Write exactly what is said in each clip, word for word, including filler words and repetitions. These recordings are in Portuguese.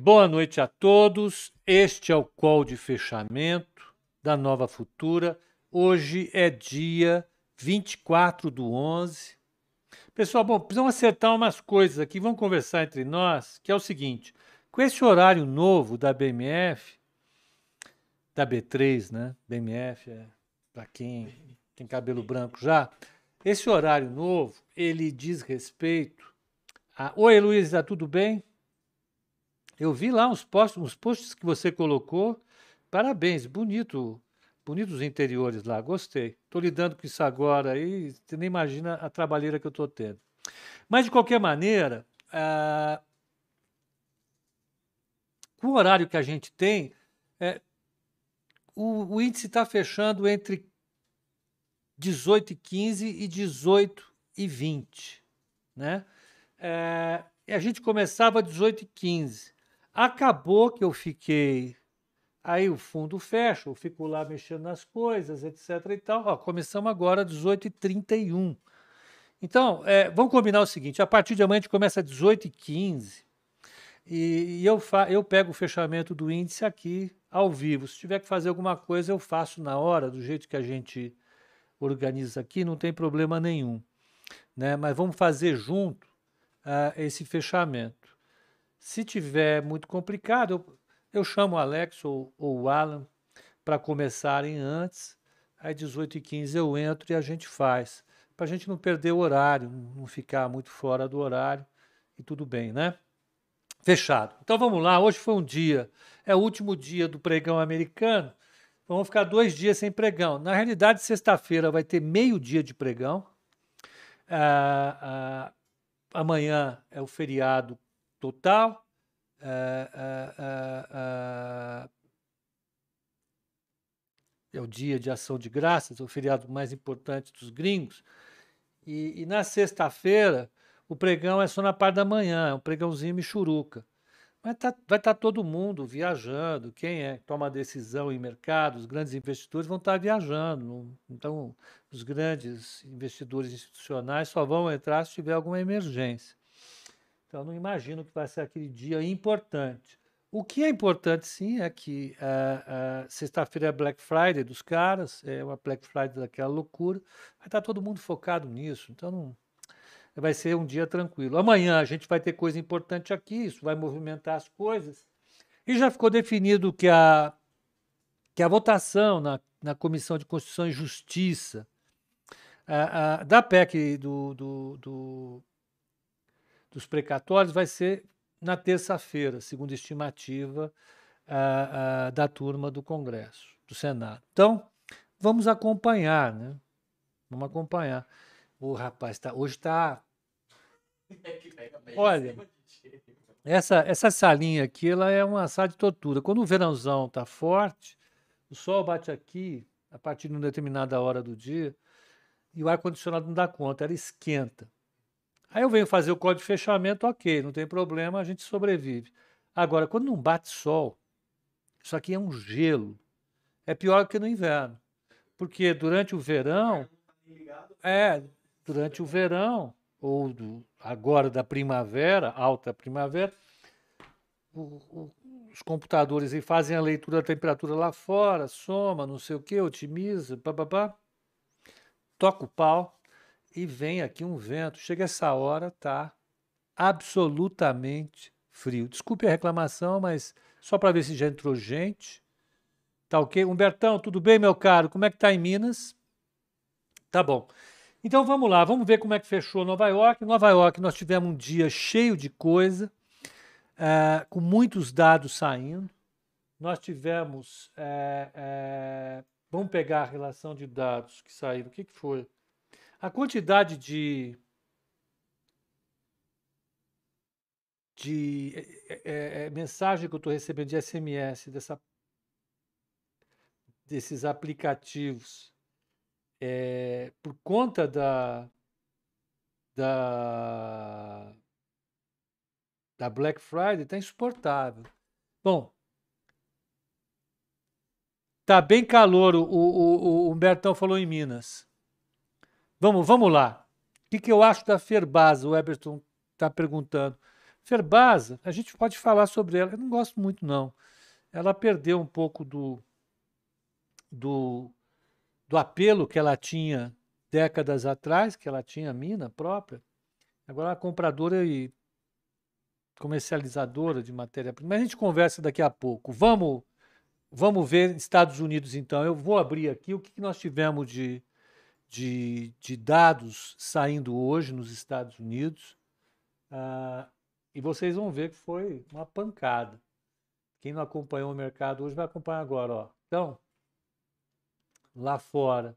Boa noite a todos. Este é o call de fechamento da Nova Futura. Hoje é dia vinte e quatro do onze. Pessoal, bom, precisamos acertar umas coisas aqui. Vamos conversar entre nós, que é o seguinte. Com esse horário novo da B M F, da B três, né? B M F é para quem tem cabelo branco já. Esse horário novo, ele diz respeito a... Oi, Heloísa, tudo bem? Eu vi lá uns posts, uns posts que você colocou. Parabéns, bonito. Bonitos interiores lá, gostei. Estou lidando com isso agora e você nem imagina a trabalheira que eu estou tendo. Mas, de qualquer maneira, ah, com o horário que a gente tem, é, o, o índice está fechando entre dezoito e quinze e dezoito e vinte. Né? É, a gente começava dezoito e quinze. Acabou que eu fiquei, aí o fundo fecha, eu fico lá mexendo nas coisas, etc e tal. Ó, começamos agora dezoito e trinta e um. Então, é, vamos combinar o seguinte, a partir de amanhã a gente começa dezoito e quinze e, e eu, eu pego o fechamento do índice aqui ao vivo. Se tiver que fazer alguma coisa, eu faço na hora, do jeito que a gente organiza aqui, não tem problema nenhum. Né? Mas vamos fazer junto uh, esse fechamento. Se tiver muito complicado, eu... Eu chamo o Alex ou, ou o Alan para começarem antes, às dezoito e quinze eu entro e a gente faz, para a gente não perder o horário, não ficar muito fora do horário e tudo bem, né? Fechado. Então vamos lá, hoje foi um dia, é o último dia do pregão americano, vamos ficar dois dias sem pregão. Na realidade, sexta-feira vai ter meio dia de pregão, ah, ah, amanhã é o feriado total, É, é, é, é, é o dia de ação de graças, é o feriado mais importante dos gringos, e, e na sexta-feira o pregão é só na parte da manhã, é um pregãozinho michuruca, mas tá, vai estar tá todo mundo viajando, quem é que toma decisão em mercado, os grandes investidores vão estar tá viajando, então os grandes investidores institucionais só vão entrar se tiver alguma emergência. Então, não imagino que vai ser aquele dia importante. O que é importante, sim, é que uh, uh, sexta-feira é Black Friday dos caras, é uma Black Friday daquela loucura, vai estar todo mundo focado nisso, então não... vai ser um dia tranquilo. Amanhã a gente vai ter coisa importante aqui, isso vai movimentar as coisas, e já ficou definido que a, que a votação na, na Comissão de Constituição e Justiça uh, uh, da P E C do... do, do dos precatórios vai ser na terça-feira, segundo a estimativa uh, uh, da turma do Congresso, do Senado. Então, vamos acompanhar, né? Vamos acompanhar. O rapaz tá, hoje está... Olha, essa, essa salinha aqui ela é uma sala de tortura. Quando o verãozão está forte, o sol bate aqui a partir de uma determinada hora do dia e o ar-condicionado não dá conta, ela esquenta. Aí eu venho fazer o código de fechamento, ok, não tem problema, a gente sobrevive. Agora, quando não bate sol, isso aqui é um gelo. É pior que no inverno. Porque durante o verão, é, durante o verão, ou do, agora da primavera, alta primavera, o, o, os computadores aí fazem a leitura da temperatura lá fora, soma, não sei o que, otimiza, papapá, toca o pau. E vem aqui um vento, chega essa hora, tá absolutamente frio. Desculpe a reclamação, mas só para ver se já entrou gente. Tá ok? Humbertão, tudo bem, meu caro? Como é que tá em Minas? Tá bom. Então vamos lá, vamos ver como é que fechou Nova York. Em Nova York nós tivemos um dia cheio de coisa, é, com muitos dados saindo. Nós tivemos... É, é, vamos pegar a relação de dados que saíram. O que que foi? A quantidade de, de é, é, mensagem que eu estou recebendo de S M S dessa, desses aplicativos é, por conta da, da, da Black Friday está insuportável. Bom, está bem calor, o, o, o Humbertão falou em Minas. Vamos, vamos lá. O que, que eu acho da Ferbasa? O Eberton está perguntando. Ferbasa, a gente pode falar sobre ela, eu não gosto muito não. Ela perdeu um pouco do, do, do apelo que ela tinha décadas atrás, que ela tinha a mina própria. Agora ela é compradora e comercializadora de matéria-prima. Mas a gente conversa daqui a pouco. Vamos, vamos ver Estados Unidos, então. Eu vou abrir aqui o que nós tivemos de, de, de dados saindo hoje nos Estados Unidos. Ah, e vocês vão ver que foi uma pancada. Quem não acompanhou o mercado hoje vai acompanhar agora. Ó. Então, lá fora.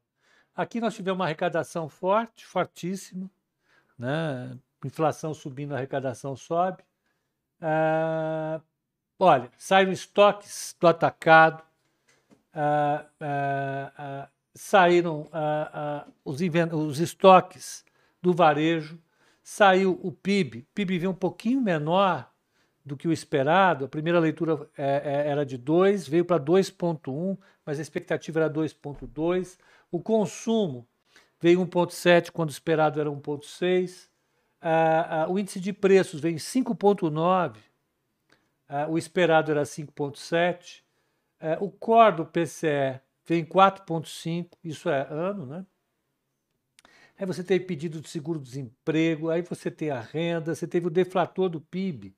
Aqui nós tivemos uma arrecadação forte, fortíssima. Né? Inflação subindo, a arrecadação sobe. Ah, olha, saíram estoques do atacado, ah, ah, ah, saíram ah, ah, os, os estoques do varejo, saiu o P I B. O P I B veio um pouquinho menor do que o esperado. A primeira leitura é, é, era de dois, veio para dois vírgula um, mas a expectativa era dois vírgula dois. O consumo veio um vírgula sete, quando o esperado era um vírgula seis. Ah, ah, o índice de preços veio em cinco vírgula nove, ah, o esperado era cinco vírgula sete, ah, o core do P C E veio em quatro vírgula cinco, isso é ano, né? Aí você teve pedido de seguro-desemprego, aí você tem a renda, você teve o deflator do P I B,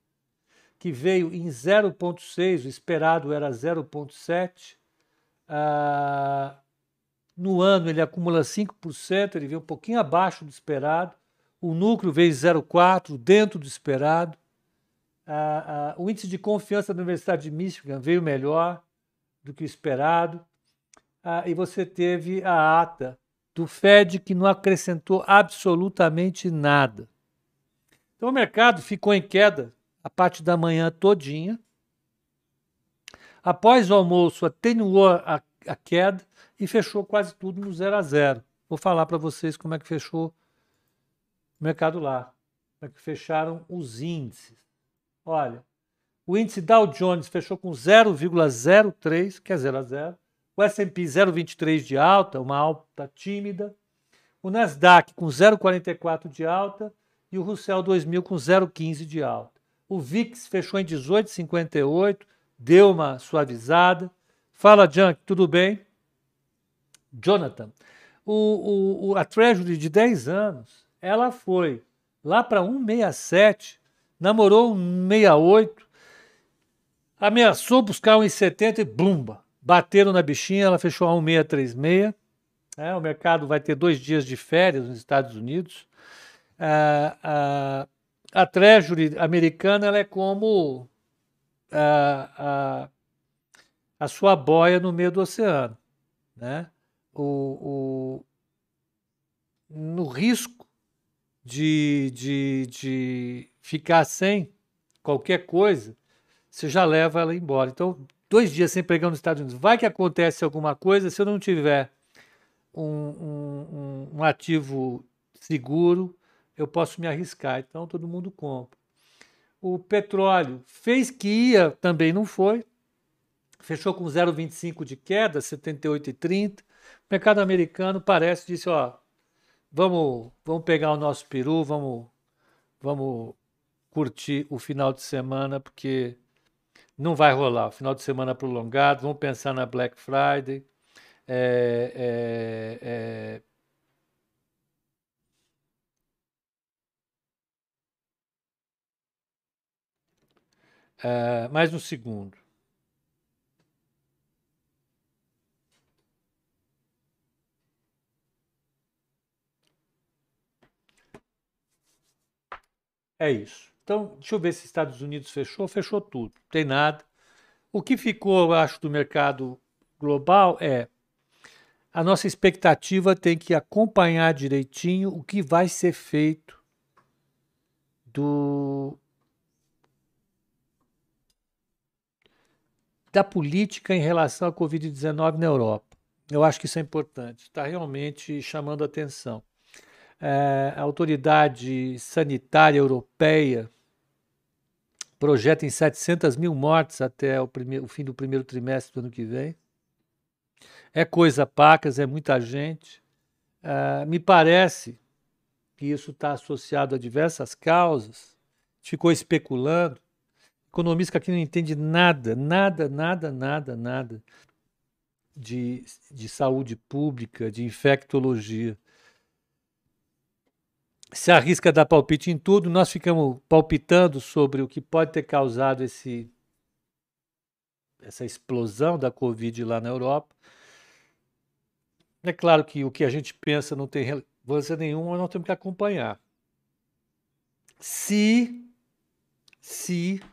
que veio em zero vírgula seis, o esperado era zero vírgula sete, ah, no ano ele acumula cinco por cento, ele veio um pouquinho abaixo do esperado. O núcleo veio zero vírgula quatro, dentro do esperado. Ah, ah, o índice de confiança da Universidade de Michigan veio melhor do que o esperado. Ah, e você teve a ata do Fed, que não acrescentou absolutamente nada. Então, o mercado ficou em queda a parte da manhã todinha. Após o almoço, atenuou a, a queda e fechou quase tudo no zero a zero. Vou falar para vocês como é que fechou mercado lá, que fecharam os índices. Olha, o índice Dow Jones fechou com zero vírgula zero três, que é zero a zero. O S and P zero vírgula vinte e três de alta, uma alta tímida. O Nasdaq com zero vírgula quarenta e quatro de alta e o Russell dois mil com zero vírgula quinze de alta. O V I X fechou em dezoito vírgula cinquenta e oito, deu uma suavizada. Fala, Junk, tudo bem? Jonathan, o, o, a Treasury de dez anos, ela foi lá para um vírgula sessenta e sete, namorou um vírgula sessenta e oito, ameaçou buscar um vírgula setenta e bumba, bateram na bichinha, ela fechou a um vírgula seiscentos e trinta e seis. É, o mercado vai ter dois dias de férias nos Estados Unidos. Ah, ah, a Treasury americana, ela é como ah, ah, a sua boia no meio do oceano. Né? O, o, no risco De, de, de ficar sem qualquer coisa, você já leva ela embora. Então, dois dias sem pegar nos Estados Unidos. Vai que acontece alguma coisa, se eu não tiver um, um, um ativo seguro, eu posso me arriscar. Então, todo mundo compra. O petróleo fez que ia, também não foi. Fechou com zero vírgula vinte e cinco de queda, setenta e oito vírgula trinta. O mercado americano parece, disse, ó, Vamos, vamos pegar o nosso peru, vamos, vamos curtir o final de semana, porque não vai rolar. O final de semana prolongado, vamos pensar na Black Friday. É, é, é... É, mais um segundo. É isso. Então, deixa eu ver se Estados Unidos fechou. Fechou tudo. Não tem nada. O que ficou, eu acho, do mercado global é a nossa expectativa tem que acompanhar direitinho o que vai ser feito do, da política em relação à covid dezenove na Europa. Eu acho que isso é importante. Está realmente chamando a atenção. É, a Autoridade Sanitária Europeia projeta em setecentas mil mortes até o, primeiro, o fim do primeiro trimestre do ano que vem. É coisa pacas, é muita gente. É, me parece que isso está associado a diversas causas ficou especulando. Economista que aqui não entende nada, nada, nada, nada, nada de, de saúde pública, de infectologia. Se arrisca a dar palpite em tudo, nós ficamos palpitando sobre o que pode ter causado esse, essa explosão da Covid lá na Europa. É claro que o que a gente pensa não tem relevância nenhuma, nós temos que acompanhar. Se, se,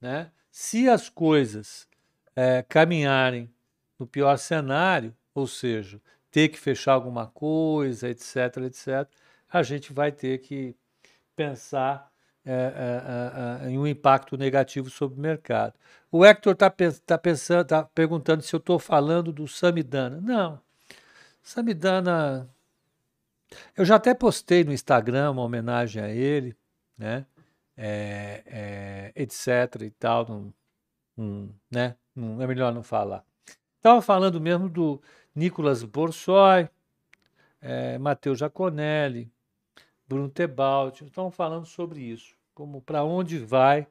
né, se as coisas é, caminharem no pior cenário, ou seja, ter que fechar alguma coisa, etc, etc, a gente vai ter que pensar é, é, é, em um impacto negativo sobre o mercado. O Hector está tá pensando, tá perguntando se eu estou falando do Samy Dana. Não. Samy Dana, eu já até postei no Instagram uma homenagem a ele, né? É, é, etc e tal, não, não, né? Não, é melhor não falar. Estava falando mesmo do Nicolas Borsoi, é, Matheus Giaconelli, Bruno Tebaldi, estão falando sobre isso, como para onde vai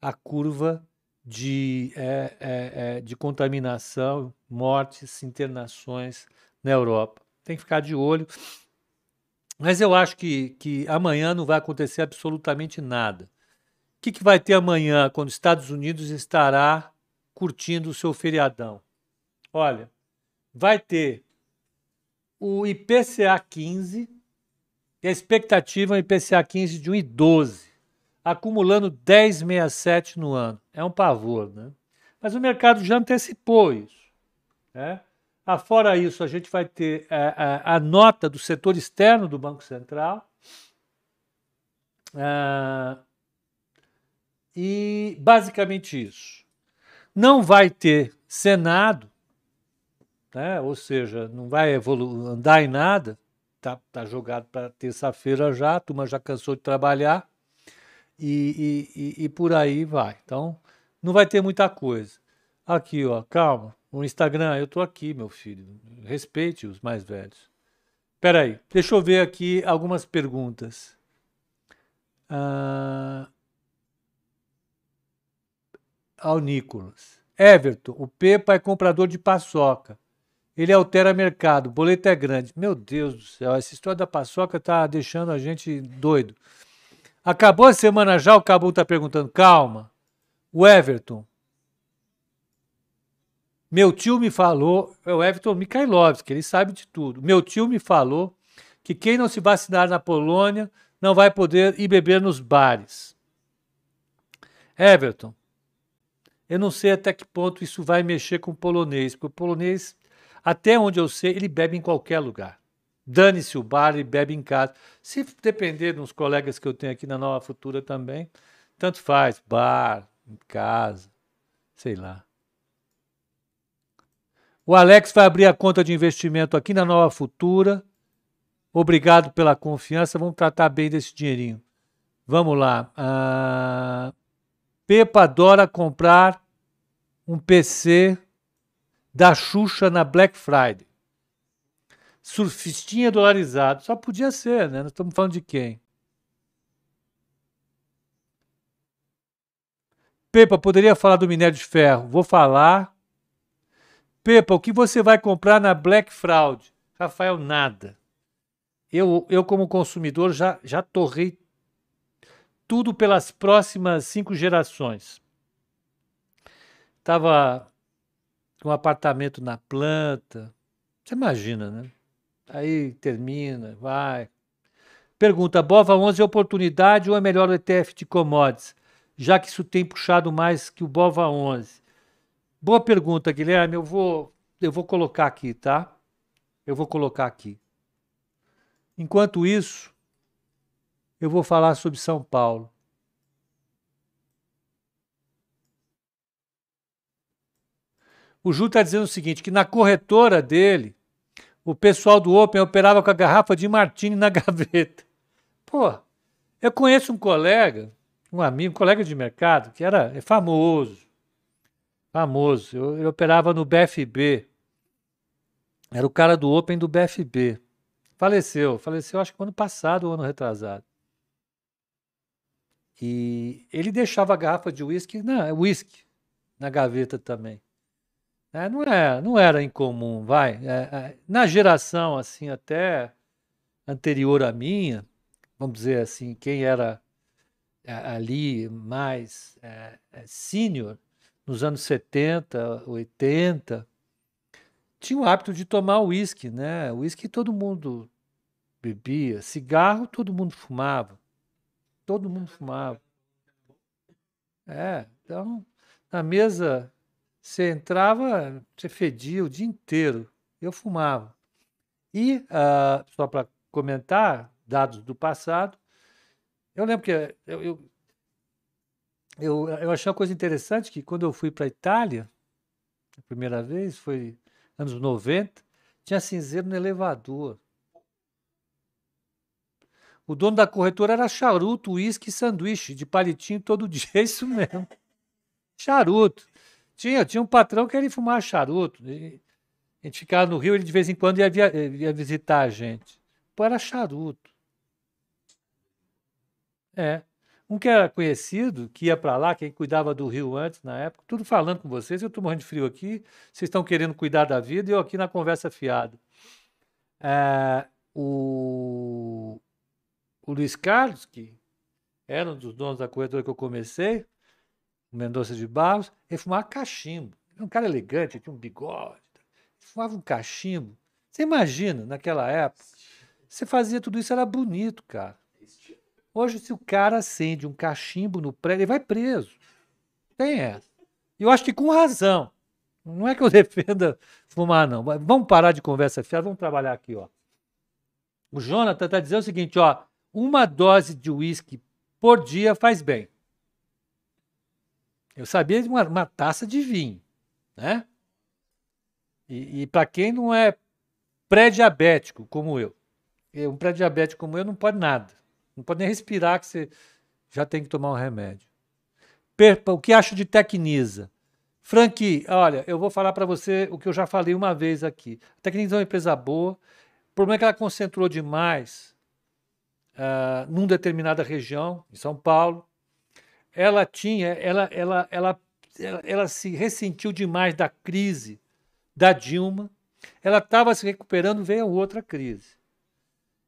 a curva de, é, é, é, de contaminação, mortes, internações na Europa. Tem que ficar de olho. Mas eu acho que, que amanhã não vai acontecer absolutamente nada. O que, que vai ter amanhã, quando os Estados Unidos estará curtindo o seu feriadão? Olha, vai ter o I P C A quinze, e a expectativa é o I P C A quinze de um vírgula doze, acumulando dez vírgula sessenta e sete no ano. É um pavor, né? Mas o mercado já antecipou isso, né? Fora isso, a gente vai ter a, a, a nota do setor externo do Banco Central a, e basicamente isso. Não vai ter Senado, né? Ou seja, não vai andar em nada, está tá jogado para terça-feira já, a turma já cansou de trabalhar e, e, e, e por aí vai. Então, não vai ter muita coisa. Aqui, ó, calma. No Instagram, eu estou aqui, meu filho. Respeite os mais velhos. Espera aí, deixa eu ver aqui algumas perguntas. Ah, ao Nicolas. Eberton, o Pepa é comprador de paçoca. Ele altera mercado, o boleto é grande. Meu Deus do céu, essa história da paçoca está deixando a gente doido. Acabou a semana já, o Cabo está perguntando. Calma, o Eberton. Meu tio me falou, é o Everton Mikhailovski, ele sabe de tudo. Meu tio me falou que quem não se vacinar na Polônia não vai poder ir beber nos bares. Everton, eu não sei até que ponto isso vai mexer com o polonês, porque o polonês, até onde eu sei, ele bebe em qualquer lugar. Dane-se o bar, ele bebe em casa. Se depender dos colegas que eu tenho aqui na Nova Futura também, tanto faz, bar, em casa, sei lá. O Alex vai abrir a conta de investimento aqui na Nova Futura. Obrigado pela confiança. Vamos tratar bem desse dinheirinho. Vamos lá. Ah, Pepa adora comprar um P C da Xuxa na Black Friday. Surfistinha dolarizado. Só podia ser, né? Nós estamos falando de quem? Pepa, poderia falar do minério de ferro? Vou falar... Pepa, o que você vai comprar na Black Friday? Rafael, nada. Eu, eu como consumidor, já, já torrei tudo pelas próximas cinco gerações. Estava com um apartamento na planta. Você imagina, né? Aí termina, vai. Pergunta, B O V A onze é oportunidade ou é melhor o E T F de commodities? Já que isso tem puxado mais que o B O V A onze. Boa pergunta, Guilherme. Eu vou, eu vou colocar aqui, tá? Eu vou colocar aqui. Enquanto isso, eu vou falar sobre São Paulo. O Ju está dizendo o seguinte, que na corretora dele, o pessoal do Open operava com a garrafa de martini na gaveta. Pô, eu conheço um colega, um amigo, um colega de mercado, que era é famoso. Famoso, eu, eu operava no B F B, era o cara do Open do B F B, faleceu, faleceu acho que ano passado ou ano retrasado. E ele deixava a garrafa de uísque, não, é uísque, na gaveta também. É, não, é, não era incomum, vai. É, é, na geração, assim, até anterior à minha, vamos dizer assim, quem era ali mais é, é, sênior, nos anos setenta, oitenta, tinha o hábito de tomar uísque, né? Uísque todo mundo bebia, cigarro todo mundo fumava. Todo mundo fumava. É, então, na mesa, você entrava, você fedia o dia inteiro. Eu fumava. E, uh, só para comentar, dados do passado, eu lembro que eu, eu, eu, eu achei uma coisa interessante, que quando eu fui para a Itália, a primeira vez, foi anos noventa, tinha cinzeiro no elevador. O dono da corretora era charuto, uísque e sanduíche de palitinho todo dia, isso mesmo. Charuto. Tinha, tinha um patrão que ele fumava charuto. E a gente ficava no Rio, ele de vez em quando ia, via, ia visitar a gente. Pô, era charuto. É. Um que era conhecido, que ia para lá, quem cuidava do Rio antes, na época, tudo falando com vocês, eu estou morrendo de frio aqui, vocês estão querendo cuidar da vida e eu aqui na conversa fiada. É, o... O Luiz Carlos, que era um dos donos da corretora que eu comecei, o Mendonça de Barros, ele fumava cachimbo. Era um cara elegante, ele tinha um bigode. Ele fumava um cachimbo. Você imagina, naquela época, você fazia tudo isso, era bonito, cara. Hoje, se o cara acende um cachimbo no prédio, ele vai preso. Tem essa. E eu acho que com razão. Não é que eu defenda fumar, não. Vamos parar de conversa fiada, vamos trabalhar aqui, ó. O Jonathan está dizendo o seguinte, ó. Uma dose de uísque por dia faz bem. Eu sabia de uma, uma taça de vinho, né? E, e para quem não é pré-diabético como eu, um pré-diabético como eu não pode nada. Não pode nem respirar que você já tem que tomar um remédio. Pepa, o que acho de Tecnisa? Franqui, olha, eu vou falar para você o que eu já falei uma vez aqui. A Tecnisa é uma empresa boa. O problema é que ela concentrou demais... Uh, numa determinada região, em São Paulo, ela tinha, ela, ela, ela, ela, ela se ressentiu demais da crise da Dilma, ela estava se recuperando, veio outra crise.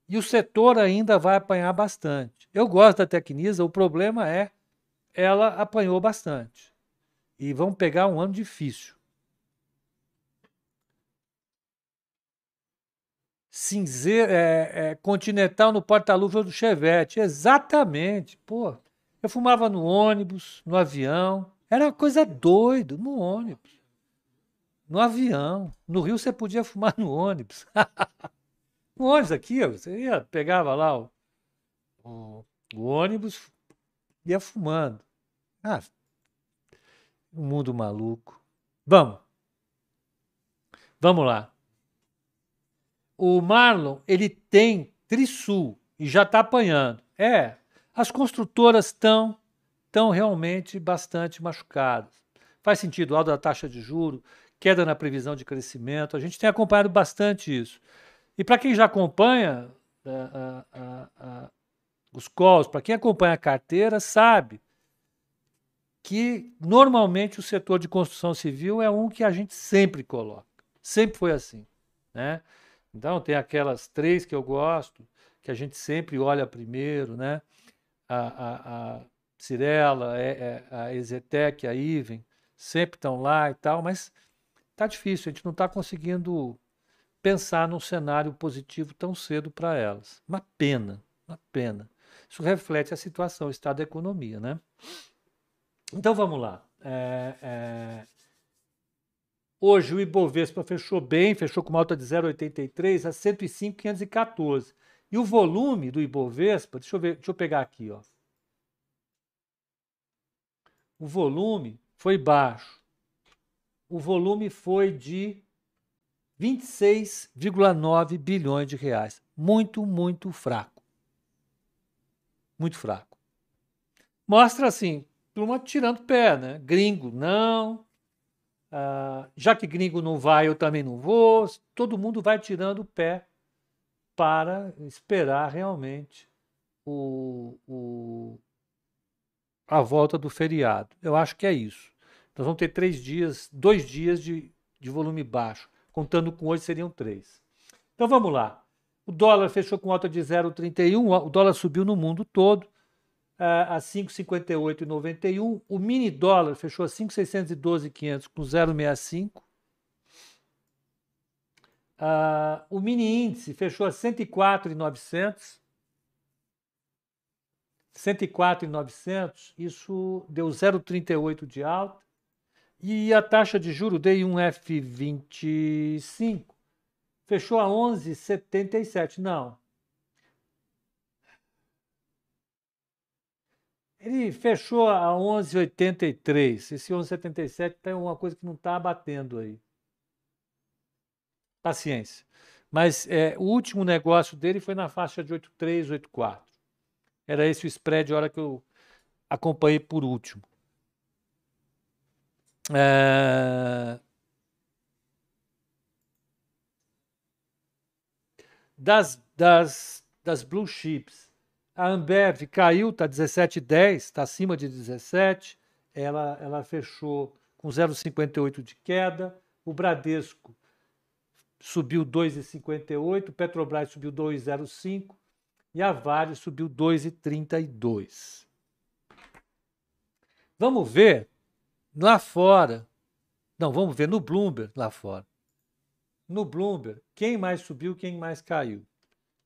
E o setor ainda vai apanhar bastante. Eu gosto da Tecnisa, o problema é ela apanhou bastante. E vamos pegar um ano difícil. Cinzeiro, é, é, continental no porta-luva do Chevette. Exatamente, pô. Eu fumava no ônibus, no avião. Era uma coisa doida, no ônibus. No avião. No Rio você podia fumar no ônibus. No ônibus aqui, você ia, pegava lá o, o, o ônibus, ia fumando. Ah, um mundo maluco. Vamos. Vamos lá. O Marlon, ele tem Trisul e já está apanhando. É, as construtoras estão tão realmente bastante machucadas. Faz sentido, alta da taxa de juros, queda na previsão de crescimento. A gente tem acompanhado bastante isso. E para quem já acompanha a, a, a, os calls, para quem acompanha a carteira, sabe que normalmente o setor de construção civil é um que a gente sempre coloca. Sempre foi assim, né? Então, tem aquelas três que eu gosto, que a gente sempre olha primeiro, né? A, a, a Cirela, a, a Exetec, a Iven, sempre estão lá e tal, mas está difícil, a gente não está conseguindo pensar num cenário positivo tão cedo para elas. Uma pena, uma pena. Isso reflete a situação, o estado da economia, né? Então, vamos lá. É, é... Hoje o Ibovespa fechou bem, fechou com uma alta de zero vírgula oitenta e três a cento e cinco mil, quinhentos e quatorze. E o volume do Ibovespa, deixa eu ver, deixa eu pegar aqui, ó. O volume foi baixo. O volume foi de vinte e seis vírgula nove bilhões de reais. Muito, muito fraco. Muito fraco. Mostra assim, turma tirando pé, né? Gringo, não. Uh, já que gringo não vai, eu também não vou. Todo mundo vai tirando o pé para esperar realmente o, o, a volta do feriado. Eu acho que é isso. Nós vamos ter três dias, dois dias de, de volume baixo. Contando com hoje, seriam três. Então, vamos lá. O dólar fechou com alta de zero vírgula trinta e um. O dólar subiu no mundo todo a cinco cinquenta e oito e noventa e um. O mini dólar fechou a cinco mil seiscentos e doze e quinhentos com zero vírgula sessenta e cinco. Uh, o mini índice fechou a cento e quatro e novecentos. cento e quatro e novecentos, isso deu zero vírgula trinta e oito de alta. E a taxa de juros dei um F vinte e cinco. Fechou a onze vírgula setenta e sete. Não. Ele fechou a onze vírgula oitenta e três. Esse onze vírgula setenta e sete tem uma coisa que não está batendo aí. Paciência. Mas é, o último negócio dele foi na faixa de oitenta e três, oitenta e quatro. Era esse o spread, a hora que eu acompanhei por último. É... Das, das, das blue chips, a Ambev caiu, está dezessete e dez, está acima de dezessete. Ela, ela fechou com zero vírgula cinquenta e oito de queda. O Bradesco subiu dois vírgula cinquenta e oito, Petrobras subiu dois vírgula zero cinco e a Vale subiu dois vírgula trinta e dois. Vamos ver lá fora. Não, vamos ver no Bloomberg lá fora. No Bloomberg, quem mais subiu, quem mais caiu?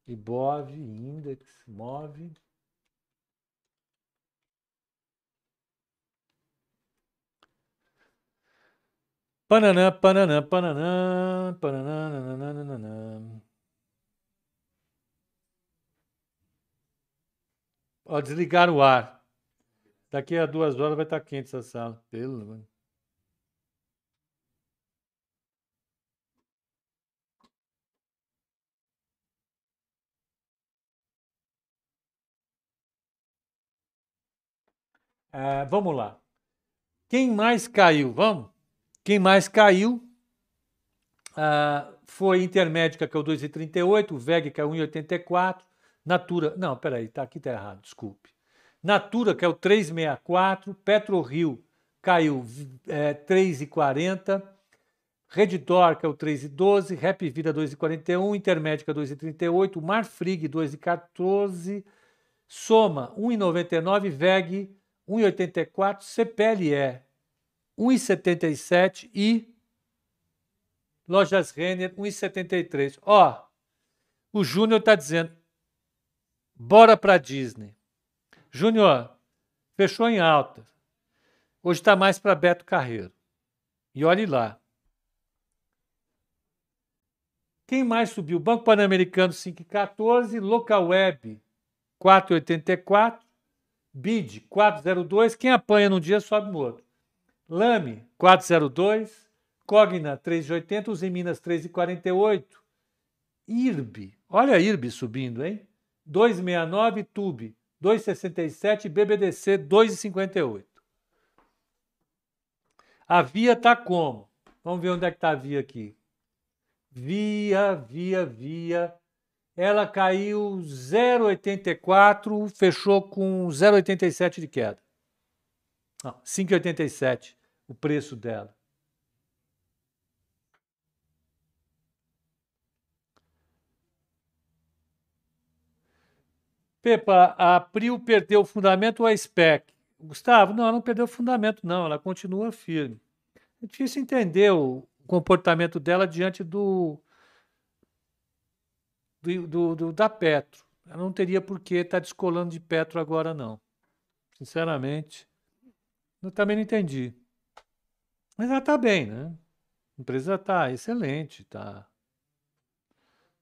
Ibov, Index, Move. Pananã, pananã, pananã, pananã, nananã, nananã. Ó, desligaram o ar. Daqui a duas horas vai estar quente essa sala. Pelo... Ah, vamos lá. Quem mais caiu? Vamos? Quem mais caiu ah, foi Intermédica, que é o dois vírgula trinta e oito, o V E G, que é o um vírgula oitenta e quatro, Natura... Não, peraí, tá, aqui está errado, desculpe. Natura, que é o três vírgula sessenta e quatro, PetroRio caiu é, três vírgula quarenta, Redditor, que é o três vírgula doze, Rap Vida dois vírgula quarenta e um, Intermédica dois vírgula trinta e oito, Marfrig dois vírgula quatorze, Soma um vírgula noventa e nove, V E G um vírgula oitenta e quatro, C P L E um vírgula setenta e sete e Lojas Renner um vírgula setenta e três. Ó, o Júnior está dizendo, bora para a Disney. Júnior, fechou em alta. Hoje está mais para Beto Carreiro. E olhe lá. Quem mais subiu? Banco Pan-Americano cinco vírgula quatorze, Localweb quatro vírgula oitenta e quatro, B I D quatro vírgula zero dois. Quem apanha num dia sobe no outro. Lame, quatro vírgula zero dois, Cogna, três vírgula oitenta, Usiminas Minas, três vírgula quarenta e oito, I R B, olha a I R B subindo, hein? dois vírgula sessenta e nove, T U B, dois vírgula sessenta e sete, B B D C, dois vírgula cinquenta e oito. A Via tá como? Vamos ver onde é que tá a Via aqui. Via, Via, Via, ela caiu zero vírgula oitenta e quatro, fechou com zero vírgula oitenta e sete de queda. cinco vírgula oitenta e sete o preço dela. Pepa, a Prio perdeu o fundamento ou a S P E C? Gustavo, não, ela não perdeu o fundamento, não. Ela continua firme. É difícil entender o comportamento dela diante do, do, do, do da Petro. Ela não teria por que estar descolando de Petro agora, não. Sinceramente... Eu também não entendi. Mas ela está bem, né? A empresa está excelente, está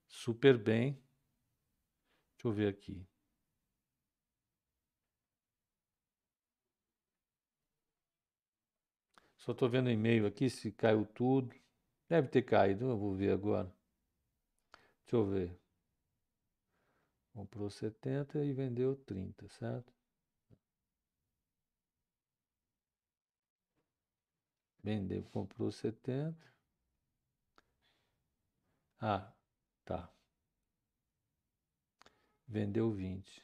super bem. Deixa eu ver aqui. Só estou vendo o e-mail aqui, se caiu tudo. Deve ter caído, eu vou ver agora. Deixa eu ver. Comprou setenta e vendeu trinta, certo? Vendeu, comprou setenta. Ah, tá. Vendeu vinte.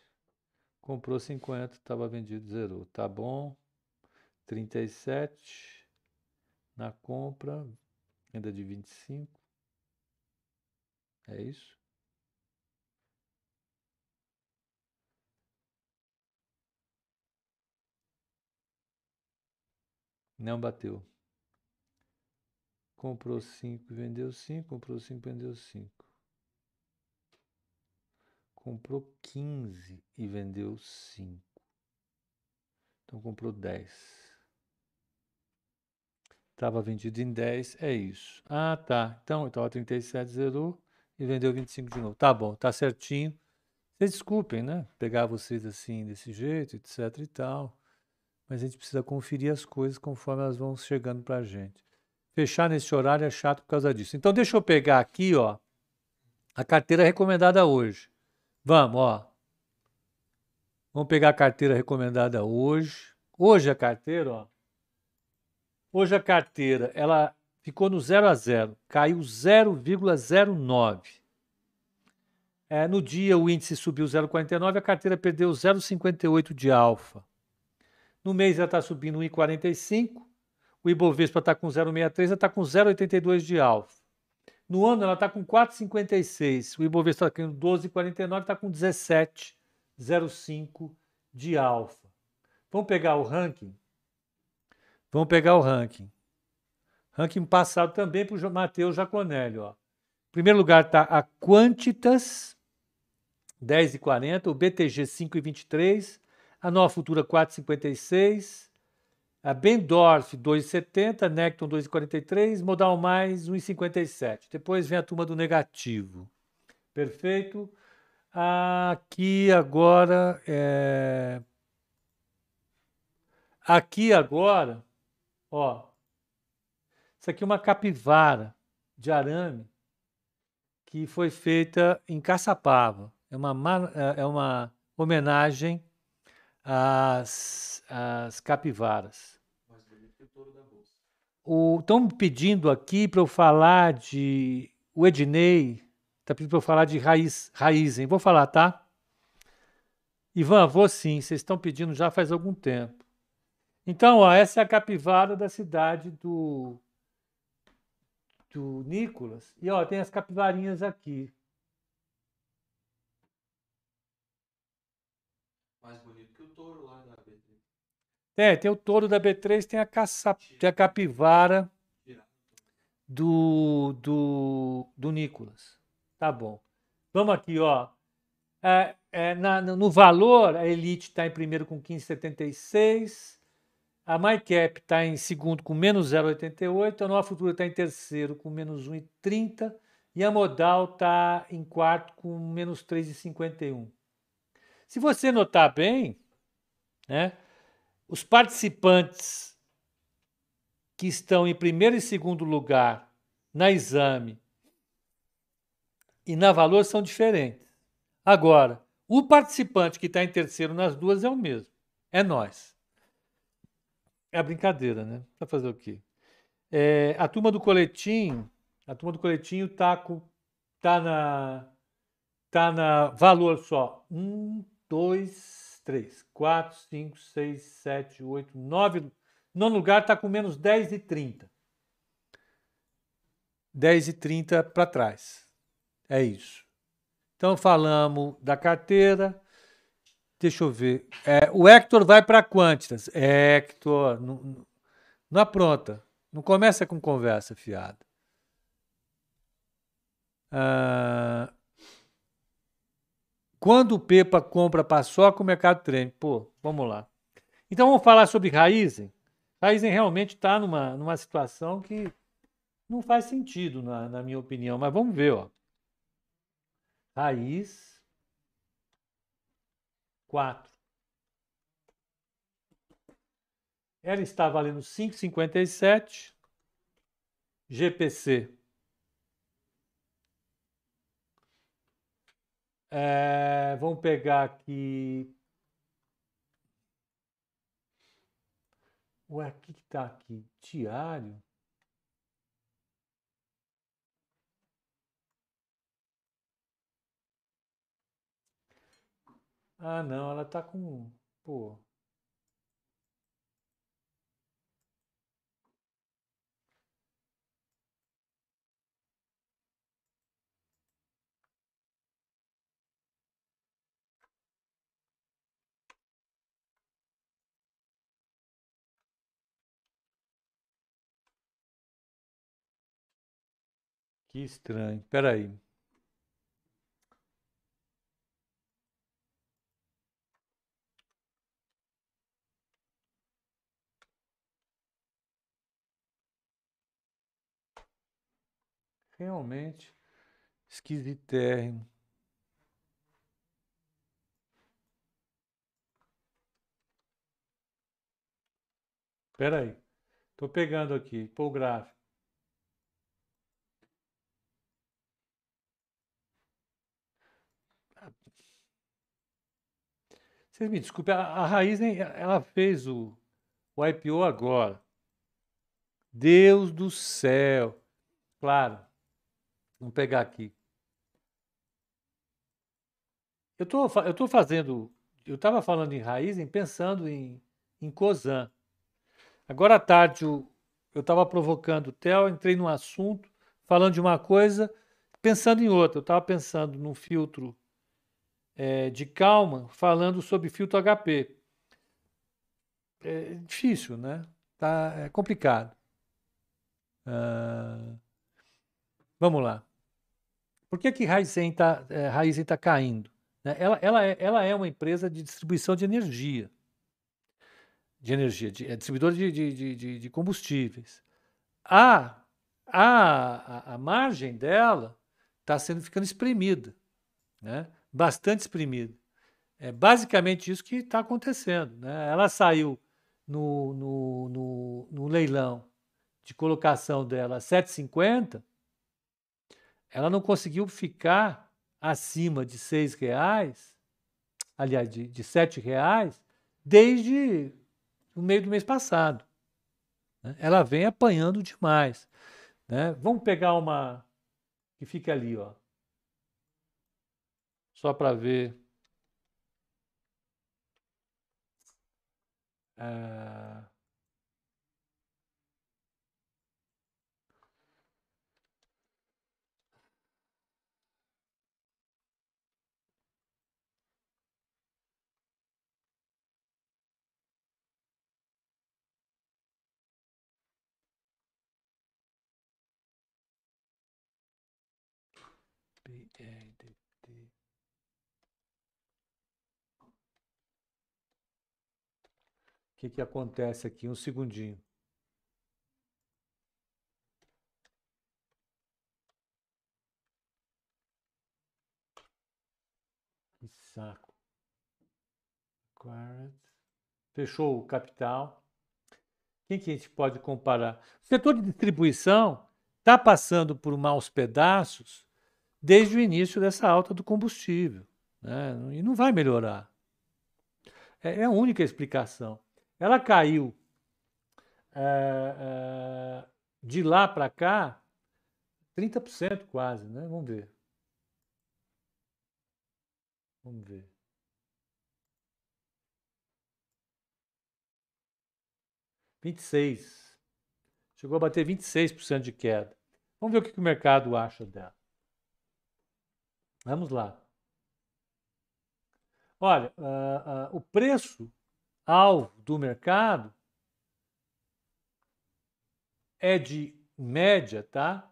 comprou cinquenta, estava vendido, zerou. Tá bom, trinta e sete na compra, venda de vinte e cinco. É isso? Não bateu. Comprou cinco, vendeu cinco. Comprou cinco, vendeu cinco. Comprou quinze e vendeu cinco. Então comprou dez. Estava vendido em dez, é isso. Ah, tá. Então estava trinta e sete, zerou e vendeu vinte e cinco de novo. Tá bom, tá certinho. Vocês desculpem, né? Pegar vocês assim, desse jeito, etc e tal. Mas a gente precisa conferir as coisas conforme elas vão chegando para a gente. Fechar nesse horário é chato por causa disso. Então, deixa eu pegar aqui, ó, a carteira recomendada hoje. Vamos, ó. Vamos pegar a carteira recomendada hoje. Hoje a carteira, ó. Hoje a carteira, ela ficou no zero a zero. Caiu zero vírgula zero nove. É, no dia, o índice subiu zero vírgula quarenta e nove, a carteira perdeu zero vírgula cinquenta e oito de alfa. No mês ela está subindo um vírgula quarenta e cinco, o Ibovespa está com zero vírgula sessenta e três, ela está com zero vírgula oitenta e dois de alfa. No ano ela está com quatro vírgula cinquenta e seis, o Ibovespa está com doze vírgula quarenta e nove, está com dezessete vírgula zero cinco de alfa. Vamos pegar o ranking? Vamos pegar o ranking. Ranking passado também para o Matheus Giaconelli. Ó. Em primeiro lugar está a Quantitas, dez vírgula quarenta, o B T G cinco vírgula vinte e três, a Nova Futura quatro vírgula cinquenta e seis, a Bendorf dois vírgula setenta, Necton dois vírgula quarenta e três, Modal Mais um vírgula cinquenta e sete. Depois vem a turma do negativo. Perfeito? Aqui agora é... Aqui agora, ó, isso aqui é uma capivara de arame que foi feita em Caçapava. É uma, é uma homenagem As, as capivaras. Mais bonito que o touro da bolsa. Estão me pedindo aqui para eu falar de... O Ednei está pedindo para eu falar de raiz, raiz, hein? Vou falar, tá? Ivan, vou sim. Vocês estão pedindo já faz algum tempo. Então, ó, essa é a capivara da cidade do, do Nicolas. E ó, tem as capivarinhas aqui. Mais bonito. É, tem o touro da B três, tem a, caça, tem a capivara do, do, do Nicolas. Tá bom. Vamos aqui, ó. É, é, na, no valor, a Elite está em primeiro com quinze vírgula setenta e seis. A MyCap está em segundo com menos zero vírgula oitenta e oito. A Nova Futura está em terceiro com menos um vírgula trinta. E a Modal está em quarto com menos três vírgula cinquenta e um. Se você notar bem, né? Os participantes que estão em primeiro e segundo lugar na Exame e na Valor são diferentes. Agora, o participante que está em terceiro nas duas é o mesmo. É nós. É a brincadeira, né? Para fazer o quê? É, a turma do coletinho, a turma do coletinho está tá na, tá na Valor só. Um, dois... três, quatro, cinco, seis, sete, oito, nove. Nono lugar está com menos dez e trinta. dez e trinta para trás. É isso. Então falamos da carteira. Deixa eu ver. É, o Hector vai para Quantitas. É, Hector, não, não, não apronta. Não começa com conversa fiada. Ah... Quando o Pepa compra paçoca, o mercado treme. Pô, vamos lá. Então vamos falar sobre Raizen. Raizen realmente está numa, numa situação que não faz sentido, na, na minha opinião. Mas vamos ver, ó. Raiz quatro. Ela está valendo cinco vírgula cinquenta e sete. G P C. É, vamos pegar aqui. Ué, o que que tá aqui? Diário? Ah, não, ela tá com... Pô... Que estranho. Espera aí. Realmente esquisitérrimo. Espera aí. Tô pegando aqui. Pô, o gráfico. Vocês me desculpem, a, a Raizen, ela fez o, o I P O agora. Deus do céu. Claro. Vamos pegar aqui. Eu tô, eu tô fazendo... Eu estava falando em Raizen pensando em, em Cosan. Agora à tarde eu estava provocando o Theo, entrei num assunto, falando de uma coisa, pensando em outra. Eu estava pensando num filtro... É, de calma, falando sobre filtro H P. É difícil, né? Tá, é complicado. Ah, vamos lá. Por que que Raizen está é, tá caindo? Ela, ela, é, ela é uma empresa de distribuição de energia. De energia, de, é distribuidora de, de, de, de combustíveis. A, a, a margem dela está sendo ficando espremida, né? Bastante espremida. É basicamente isso que está acontecendo, né? Ela saiu no, no, no, no leilão de colocação dela a sete e cinquenta, ela não conseguiu ficar acima de seis reais, aliás, de, de sete reais, desde o meio do mês passado. Ela vem apanhando demais, né? Vamos pegar uma que fica ali, ó. Só para ver. Ah, B F B. O que que acontece aqui? Um segundinho. Que saco. Fechou o capital. Quem que a gente pode comparar? O setor de distribuição está passando por maus pedaços desde o início dessa alta do combustível, né? E não vai melhorar. É a única explicação. Ela caiu é, é, de lá para cá trinta por cento quase, né? Vamos ver. Vamos ver. vinte e seis por cento. Chegou a bater vinte e seis por cento de queda. Vamos ver o que o mercado acha dela. Vamos lá. Olha, uh, uh, o preço... alvo do mercado é de média, tá?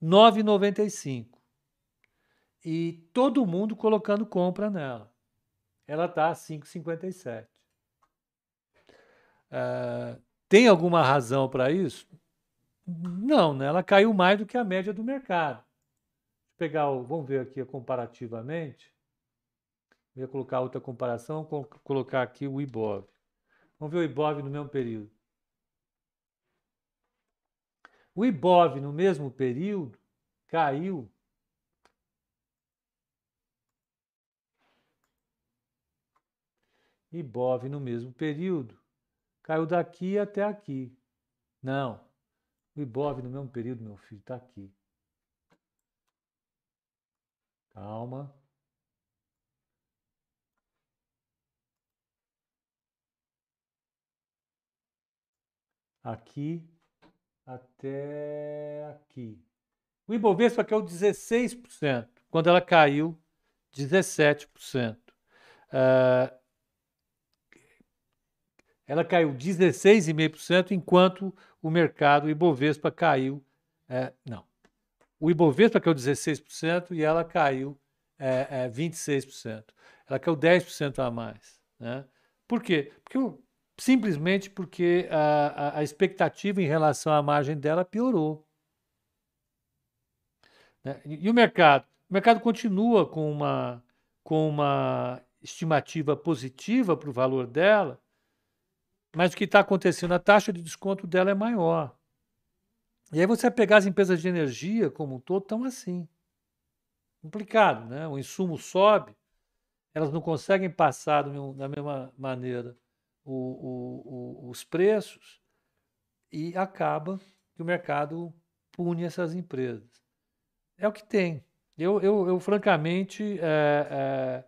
nove reais e noventa e cinco centavos. E todo mundo colocando compra nela. Ela tá a cinco reais e cinquenta e sete centavos. Uh, tem alguma razão para isso? Não, né? Ela caiu mais do que a média do mercado. Vou pegar o, vamos ver aqui comparativamente. Eu ia colocar outra comparação, vou colocar aqui o Ibov. Vamos ver o Ibov no mesmo período. O Ibov no mesmo período caiu Ibov no mesmo período caiu daqui até aqui. Não. O Ibov no mesmo período, meu filho, está aqui. Calma. aqui até aqui. O Ibovespa caiu dezesseis por cento, quando ela caiu dezessete por cento. Uh, ela caiu dezesseis vírgula cinco por cento, enquanto o mercado Ibovespa caiu... É, não, o Ibovespa caiu dezesseis por cento e ela caiu é, é, vinte e seis por cento. Ela caiu dez por cento a mais. Né? Por quê? Porque o... Simplesmente porque a, a, a expectativa em relação à margem dela piorou. Né? E, e o mercado? O mercado continua com uma, com uma estimativa positiva para o valor dela, mas o que está acontecendo? A taxa de desconto dela é maior. E aí você vai pegar as empresas de energia como um todo, estão assim. Complicado, né? O insumo sobe, elas não conseguem passar do, da mesma maneira. O, o, o, os preços e acaba que o mercado pune essas empresas. É o que tem. Eu, eu, eu francamente, é, é,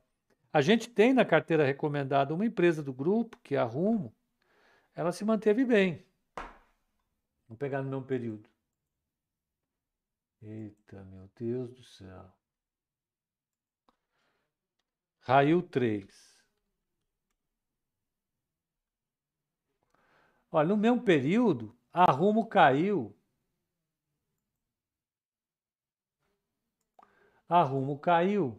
a gente tem na carteira recomendada uma empresa do grupo, que é a Rumo, ela se manteve bem. Vou pegar no mesmo período. Eita, meu Deus do céu. Raio três. Olha, no mesmo período, a Rumo caiu. A Rumo caiu.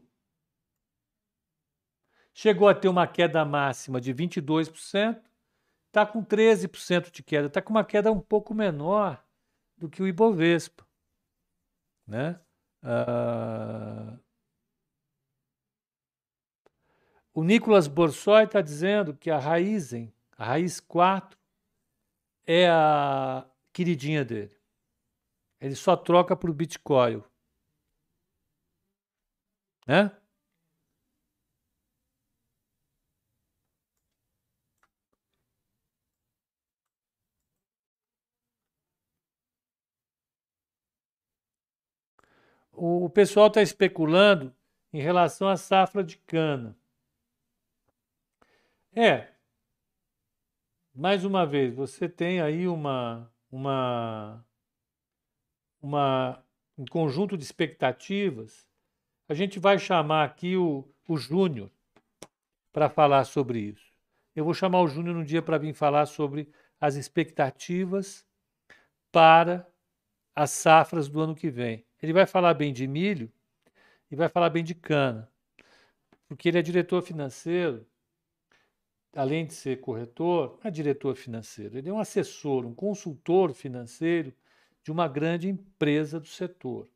Chegou a ter uma queda máxima de vinte e dois por cento, está com treze por cento de queda, está com uma queda um pouco menor do que o Ibovespa. Né? Uh... O Nicolas Borsoi está dizendo que a Raizen, a Raiz quatro, é a queridinha dele. Ele só troca por Bitcoin. Né? O pessoal está especulando em relação à safra de cana. É... Mais uma vez, você tem aí uma, uma, uma, um conjunto de expectativas. A gente vai chamar aqui o, o Júnior para falar sobre isso. Eu vou chamar o Júnior um dia para vir falar sobre as expectativas para as safras do ano que vem. Ele vai falar bem de milho e vai falar bem de cana, porque ele é diretor financeiro. Além de ser corretor, não é diretor financeiro, ele é um assessor, um consultor financeiro de uma grande empresa do setor.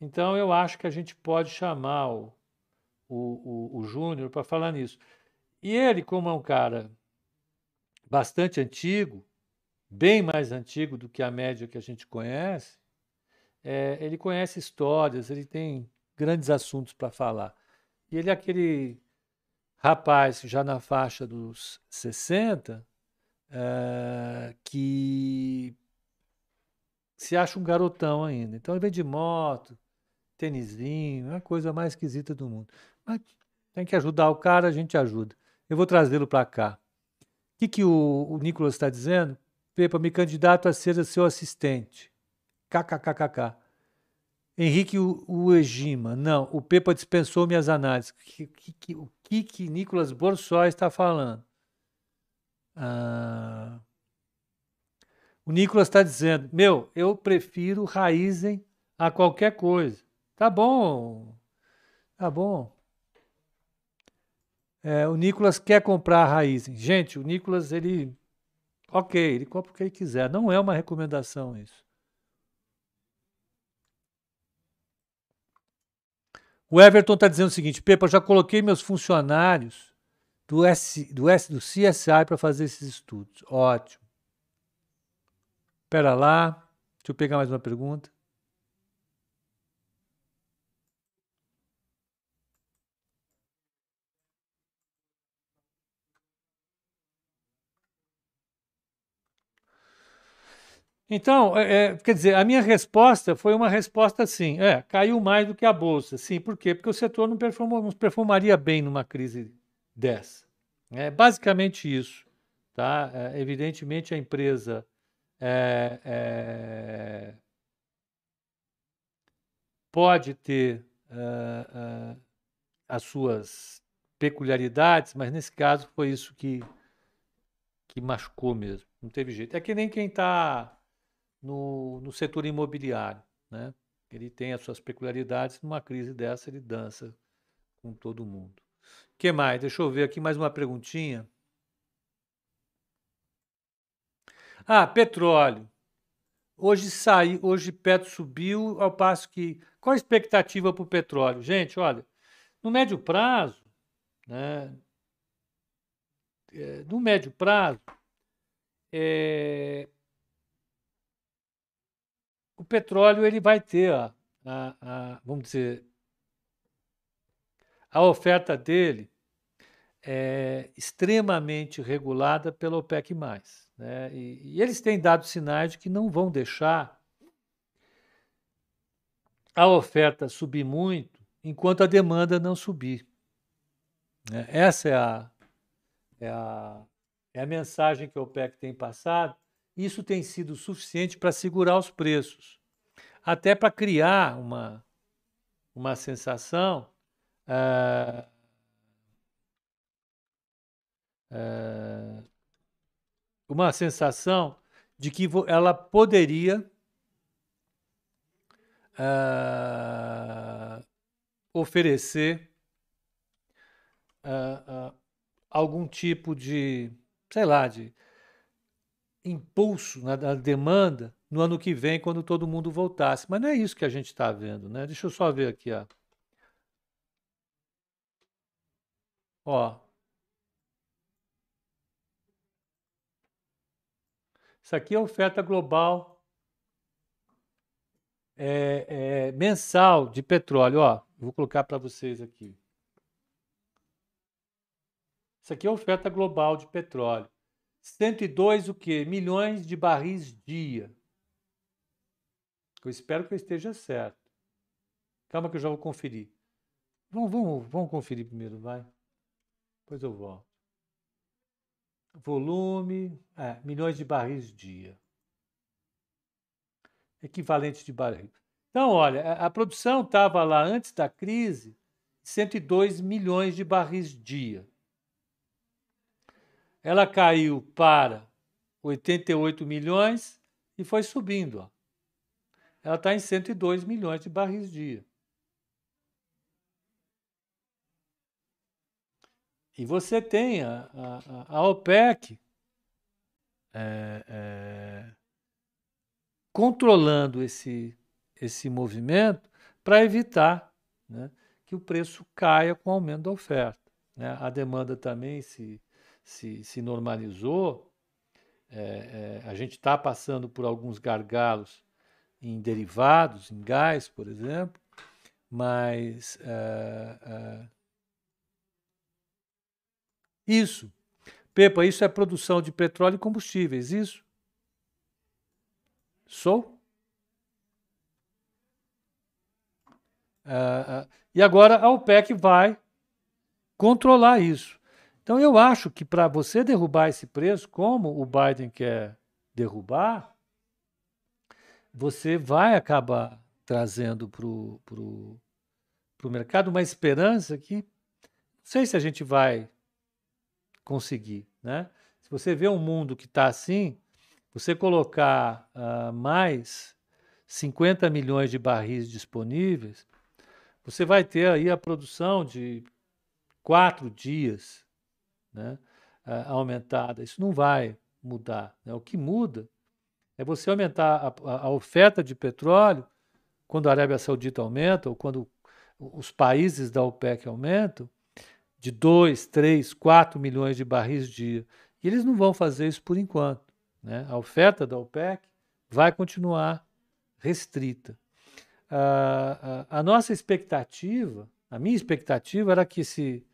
Então, eu acho que a gente pode chamar o, o, o, o Júnior para falar nisso. E ele, como é um cara bastante antigo, bem mais antigo do que a média que a gente conhece, é, ele conhece histórias, ele tem grandes assuntos para falar. E ele é aquele... rapaz já na faixa dos sessenta, é, que se acha um garotão ainda. Então ele vem de moto, tênisinho, é a coisa mais esquisita do mundo. Mas tem que ajudar o cara, a gente ajuda. Eu vou trazê-lo para cá. O que, que o, o Nicolas está dizendo? Pepa, me candidato a ser seu assistente. KKKKK. Henrique Uegima, não, o Pepa dispensou minhas análises. Que, que, que, o que que Nicolas Borsoi está falando? Ah, o Nicolas está dizendo, meu, eu prefiro Raizen a qualquer coisa. Tá bom, tá bom. É, o Nicolas quer comprar a Raizen. Gente, o Nicolas, ele, ok, ele compra o que ele quiser. Não é uma recomendação isso. O Eberton está dizendo o seguinte, Pepa, já coloquei meus funcionários do, S, do, S, do C S I para fazer esses estudos. Ótimo. Espera lá. Deixa eu pegar mais uma pergunta. Então, é, quer dizer, a minha resposta foi uma resposta assim, é, caiu mais do que a Bolsa. Sim, por quê? Porque o setor não, performou, não performaria bem numa crise dessa. É basicamente isso Tá? É, evidentemente, a empresa é, é, pode ter é, é, as suas peculiaridades, mas nesse caso foi isso que, que machucou mesmo. Não teve jeito. É que nem quem está no, no setor imobiliário, né? Ele tem as suas peculiaridades. Numa crise dessa, ele dança com todo mundo. O que mais? Deixa eu ver aqui mais uma perguntinha. Ah, petróleo. Hoje saiu, hoje Petro subiu, ao passo que... Qual a expectativa para o petróleo? Gente, olha, no médio prazo, né? No médio prazo, é... o petróleo ele vai ter, a, a, a, vamos dizer, a oferta dele é extremamente regulada pela OPEC mais, né? E, e eles têm dado sinais de que não vão deixar a oferta subir muito enquanto a demanda não subir, né? Essa é a, é, a, é a mensagem que a OPEC tem passado. Isso tem sido suficiente para segurar os preços, até para criar uma, uma sensação uh, uh, uma sensação de que ela poderia uh, oferecer uh, uh, algum tipo de, sei lá, de impulso na demanda no ano que vem, quando todo mundo voltasse. Mas não é isso que a gente está vendo, né? Deixa eu só ver aqui, ó. Ó. Isso aqui é oferta global é, é, mensal de petróleo, ó. Vou colocar para vocês aqui. Isso aqui é oferta global de petróleo. cento e dois o quê? Milhões de barris dia. Eu espero que eu esteja certo. Calma que eu já vou conferir. Vamos, vamos, vamos conferir primeiro, vai. Depois eu volto. Volume, é, milhões de barris dia. Equivalente de barril. Então, olha, a produção estava lá antes da crise, cento e dois milhões de barris dia. Ela caiu para oitenta e oito milhões e foi subindo, ó. Ela está em cento e dois milhões de barris dia. E você tem a, a, a OPEC é, é, controlando esse, esse movimento para evitar, né, que o preço caia com o aumento da oferta, né? A demanda também se... Se, se normalizou, é, é, a gente está passando por alguns gargalos em derivados, em gás, por exemplo, mas é, é, isso, Pepa, isso é produção de petróleo e combustíveis, isso? Sou? É, é, e agora a OPEC vai controlar isso. Então, eu acho que para você derrubar esse preço, como o Biden quer derrubar, você vai acabar trazendo para o mercado uma esperança que não sei se a gente vai conseguir, né? Se você vê um mundo que está assim, você colocar uh, mais cinquenta milhões de barris disponíveis, você vai ter aí a produção de quatro dias, né, aumentada. Isso não vai mudar, né? O que muda é você aumentar a, a oferta de petróleo quando a Arábia Saudita aumenta ou quando os países da OPEC aumentam de dois, três, quatro milhões de barris dia. E eles não vão fazer isso por enquanto, né? A oferta da OPEC vai continuar restrita. A, a, a nossa expectativa, a minha expectativa era que esse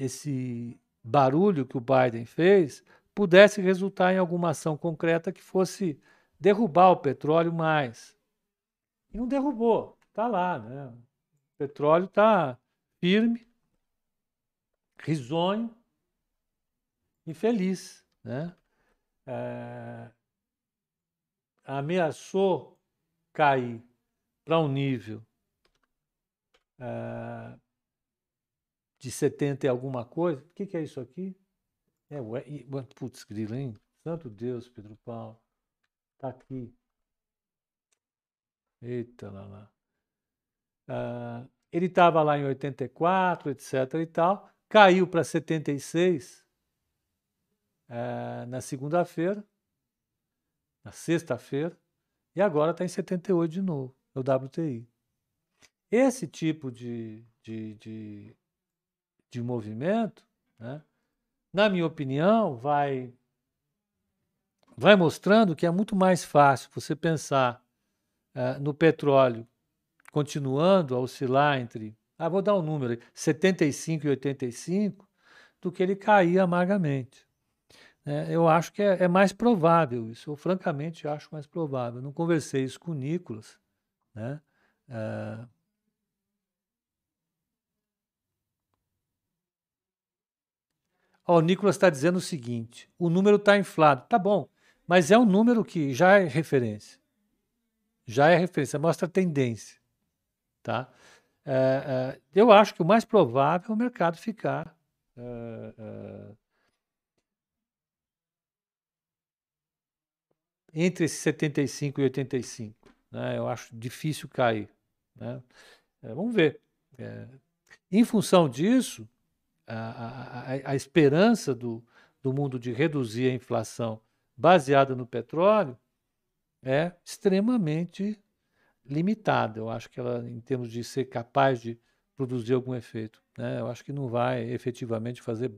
esse barulho que o Biden fez pudesse resultar em alguma ação concreta que fosse derrubar o petróleo mais. E não derrubou, está lá, né? O petróleo está firme, risonho, infeliz, né? É, ameaçou cair para um nível é, de setenta e alguma coisa. O que, que é isso aqui? É, putz, grilo, hein? Santo Deus, Pedro Paulo. Tá aqui. Eita, lá, lá. Ah, ele estava lá em oitenta e quatro, etc e tal. Caiu para setenta e seis ah, na segunda-feira, na sexta-feira, e agora está em setenta e oito de novo, é o W T I. Esse tipo de, de, de, de movimento, né, na minha opinião, vai... vai mostrando que é muito mais fácil você pensar uh, no petróleo continuando a oscilar entre, ah, vou dar um número aí, setenta e cinco e oitenta e cinco, do que ele cair amargamente. É, eu acho que é, é mais provável isso, eu francamente acho mais provável. Eu não conversei isso com o Nicolas, né? Uh, ó, o Nicolas está dizendo o seguinte, o número está inflado, tá bom. Mas é um número que já é referência. Já é referência, mostra a tendência. Tá? É, é, eu acho que o mais provável é o mercado ficar é, é, entre esses setenta e cinco e oitenta e cinco. Né? Eu acho difícil cair. Né? É, vamos ver. É, em função disso, a, a, a esperança do, do mundo de reduzir a inflação baseada no petróleo, é extremamente limitada. Eu acho que ela, em termos de ser capaz de produzir algum efeito, né? Eu acho que não vai efetivamente fazer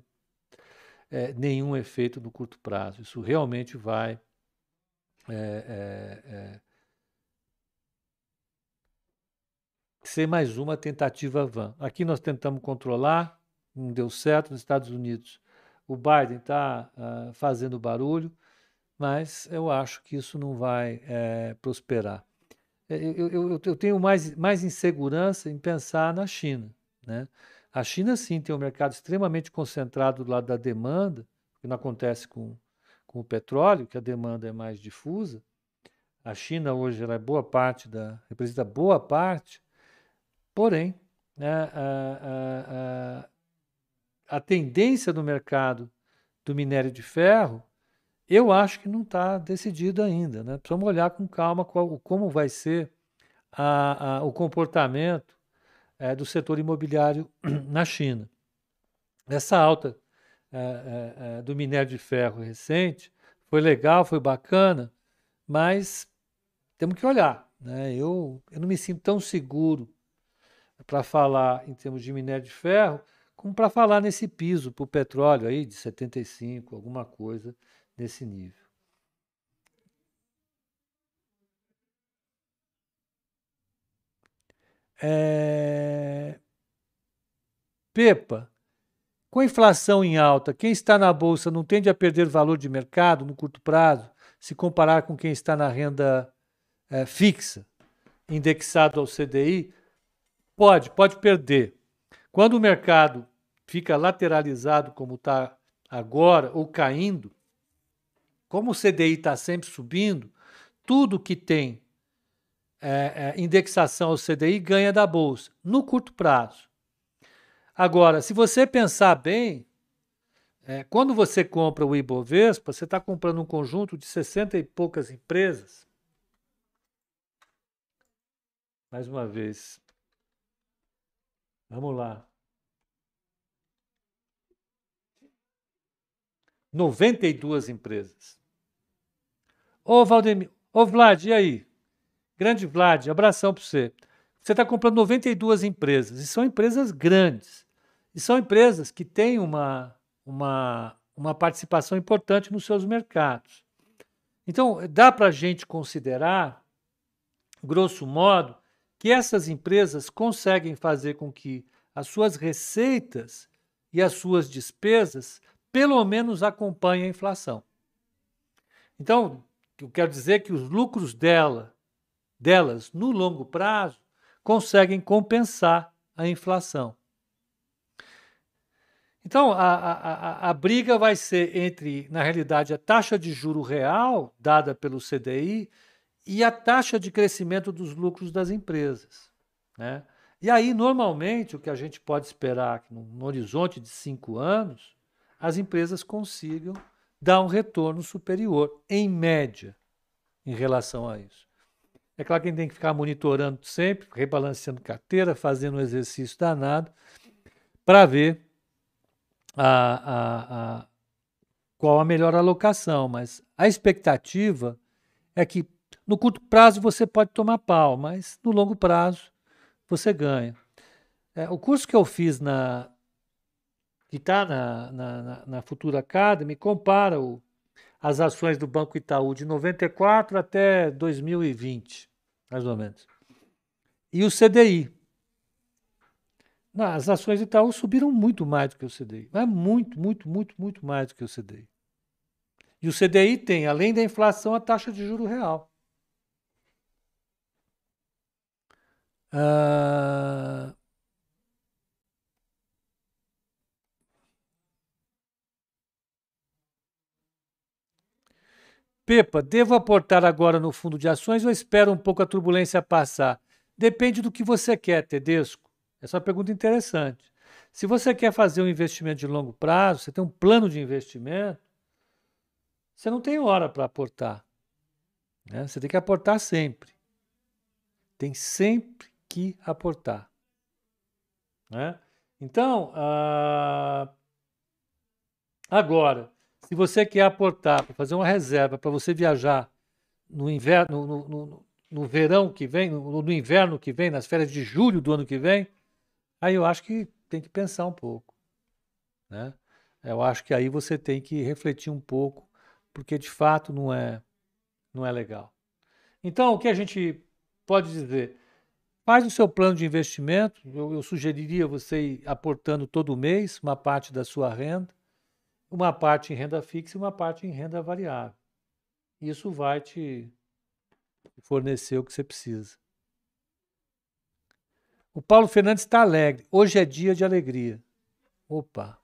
é, nenhum efeito no curto prazo. Isso realmente vai é, é, é, ser mais uma tentativa vã. Aqui nós tentamos controlar, não deu certo nos Estados Unidos. O Biden está uh, fazendo barulho, mas eu acho que isso não vai é, prosperar. Eu, eu, eu tenho mais, mais insegurança em pensar na China, né? A China, sim, tem um mercado extremamente concentrado do lado da demanda, que não acontece com, com o petróleo, que a demanda é mais difusa. A China hoje ela é boa parte da, representa boa parte, porém, né, a, a, a, a tendência do mercado do minério de ferro eu acho que não está decidido ainda, né? Precisamos olhar com calma qual, como vai ser a, a, o comportamento é, do setor imobiliário na China. Essa alta é, é, do minério de ferro recente foi legal, foi bacana, mas temos que olhar, né? Eu, eu não me sinto tão seguro para falar em termos de minério de ferro como para falar nesse piso para o petróleo aí de setenta e cinco, alguma coisa nesse nível. É... Pepa, com a inflação em alta, quem está na bolsa não tende a perder valor de mercado no curto prazo se comparar com quem está na renda é, fixa, indexado ao C D I? Pode, pode perder. Quando o mercado fica lateralizado como está agora ou caindo, como o C D I está sempre subindo, tudo que tem é, é, indexação ao C D I ganha da Bolsa, no curto prazo. Agora, se você pensar bem, é, quando você compra o Ibovespa, você está comprando um conjunto de sessenta e poucas empresas. Mais uma vez. Vamos lá. noventa e duas empresas. Ô, Valdemir, ô, Vlad, e aí? Grande Vlad, abração para você. Você está comprando noventa e duas empresas, e são empresas grandes, e são empresas que têm uma, uma, uma participação importante nos seus mercados. Então, dá para a gente considerar, grosso modo, que essas empresas conseguem fazer com que as suas receitas e as suas despesas pelo menos acompanhem a inflação. Então, eu quero dizer que os lucros dela, delas no longo prazo conseguem compensar a inflação. Então, a, a, a, a briga vai ser entre, na realidade, a taxa de juro real dada pelo C D I e a taxa de crescimento dos lucros das empresas, né? E aí, normalmente, o que a gente pode esperar é que, num horizonte de cinco anos, as empresas consigam dar um retorno superior, em média, em relação a isso. É claro que a gente tem que ficar monitorando sempre, rebalanceando carteira, fazendo um exercício danado, para ver a, a, a, qual a melhor alocação. Mas a expectativa é que, no curto prazo, você pode tomar pau, mas no longo prazo você ganha. É, o curso que eu fiz, na, que está na, na, na Futura Academy, compara o, as ações do Banco Itaú de noventa e quatro até dois mil e vinte, mais ou menos, e o C D I. Não, as ações do Itaú subiram muito mais do que o C D I. Mas muito, muito, muito, muito mais do que o C D I. E o C D I tem, além da inflação, a taxa de juro real. Uh... Pepa, devo aportar agora no fundo de ações ou espero um pouco a turbulência passar? Depende do que você quer, Tedesco. Essa é uma pergunta interessante. Se você quer fazer um investimento de longo prazo, você tem um plano de investimento, você não tem hora para aportar, né? Você tem que aportar sempre. Tem sempre que aportar, né? Então, ah, agora, se você quer aportar para fazer uma reserva para você viajar no inverno, no, no, no verão que vem, no, no inverno que vem, nas férias de julho do ano que vem, aí eu acho que tem que pensar um pouco, né? Eu acho que aí você tem que refletir um pouco, porque de fato não é, não é legal. Então, o que a gente pode dizer? Faz o seu plano de investimento. Eu, eu sugeriria você ir aportando todo mês uma parte da sua renda, uma parte em renda fixa e uma parte em renda variável. Isso vai te fornecer o que você precisa. O Paulo Fernandes está alegre. Hoje é dia de alegria. Opa!